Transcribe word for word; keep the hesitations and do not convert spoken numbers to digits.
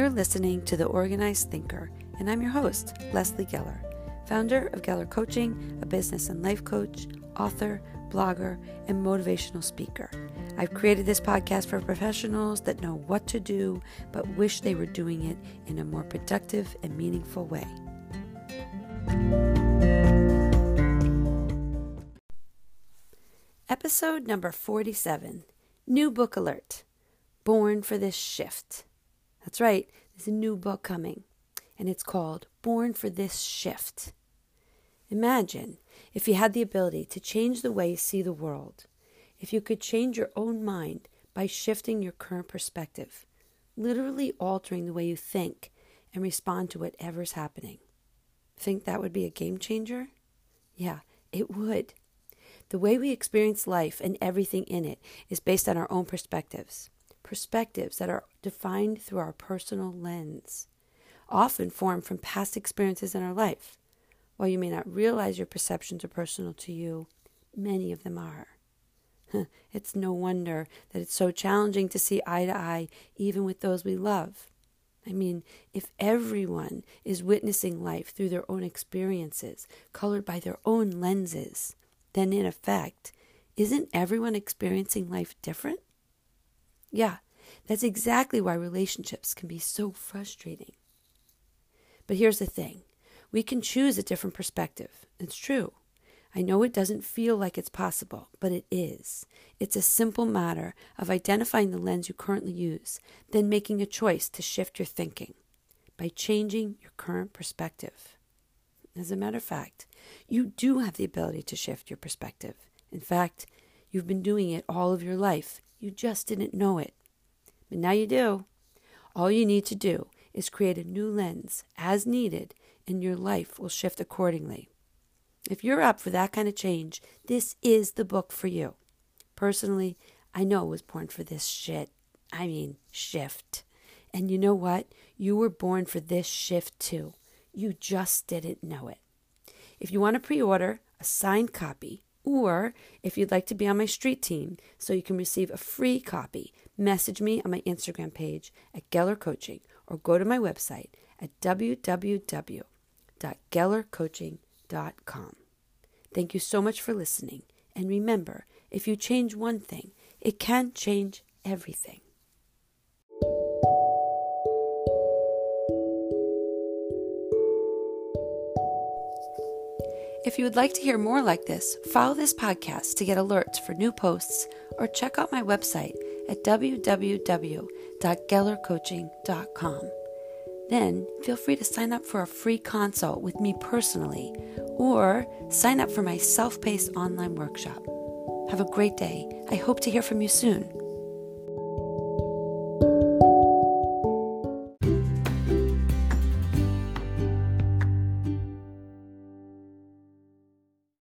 You're listening to The Organized Thinker, and I'm your host, Leslie Geller, founder of Geller Coaching, a business and life coach, author, blogger, and motivational speaker. I've created this podcast for professionals that know what to do, but wish they were doing it in a more productive and meaningful way. Episode number forty-seven, New Book Alert, Born for This Shift. That's right, there's a new book coming, and it's called Born for This Shift. Imagine if you had the ability to change the way you see the world, if you could change your own mind by shifting your current perspective, literally altering the way you think and respond to whatever's happening. Think that would be a game changer? Yeah, it would. The way we experience life and everything in it is based on our own perspectives, perspectives that are defined through our personal lens, often formed from past experiences in our life. While you may not realize your perceptions are personal to you, many of them are. It's no wonder that it's so challenging to see eye to eye, even with those we love. I mean, if everyone is witnessing life through their own experiences, colored by their own lenses, then in effect, isn't everyone experiencing life different? Yeah, that's exactly why relationships can be so frustrating. But here's the thing. We can choose a different perspective. It's true. I know it doesn't feel like it's possible, but it is. It's a simple matter of identifying the lens you currently use, then making a choice to shift your thinking by changing your current perspective. As a matter of fact, you do have the ability to shift your perspective. In fact, you've been doing it all of your life. You just didn't know it. But now you do. All you need to do is create a new lens as needed, and your life will shift accordingly. If you're up for that kind of change, this is the book for you. Personally, I know I was born for this shit. I mean, shift. And you know what? You were born for this shift too. You just didn't know it. If you want to pre-order a signed copy, or if you'd like to be on my street team so you can receive a free copy, message me on my Instagram page at Geller Coaching, or go to my website at w w w dot geller coaching dot com. Thank you so much for listening. And remember, if you change one thing, it can change everything. If you would like to hear more like this, follow this podcast to get alerts for new posts, or check out my website at w w w dot geller coaching dot com. Then feel free to sign up for a free consult with me personally, or sign up for my self-paced online workshop. Have a great day. I hope to hear from you soon.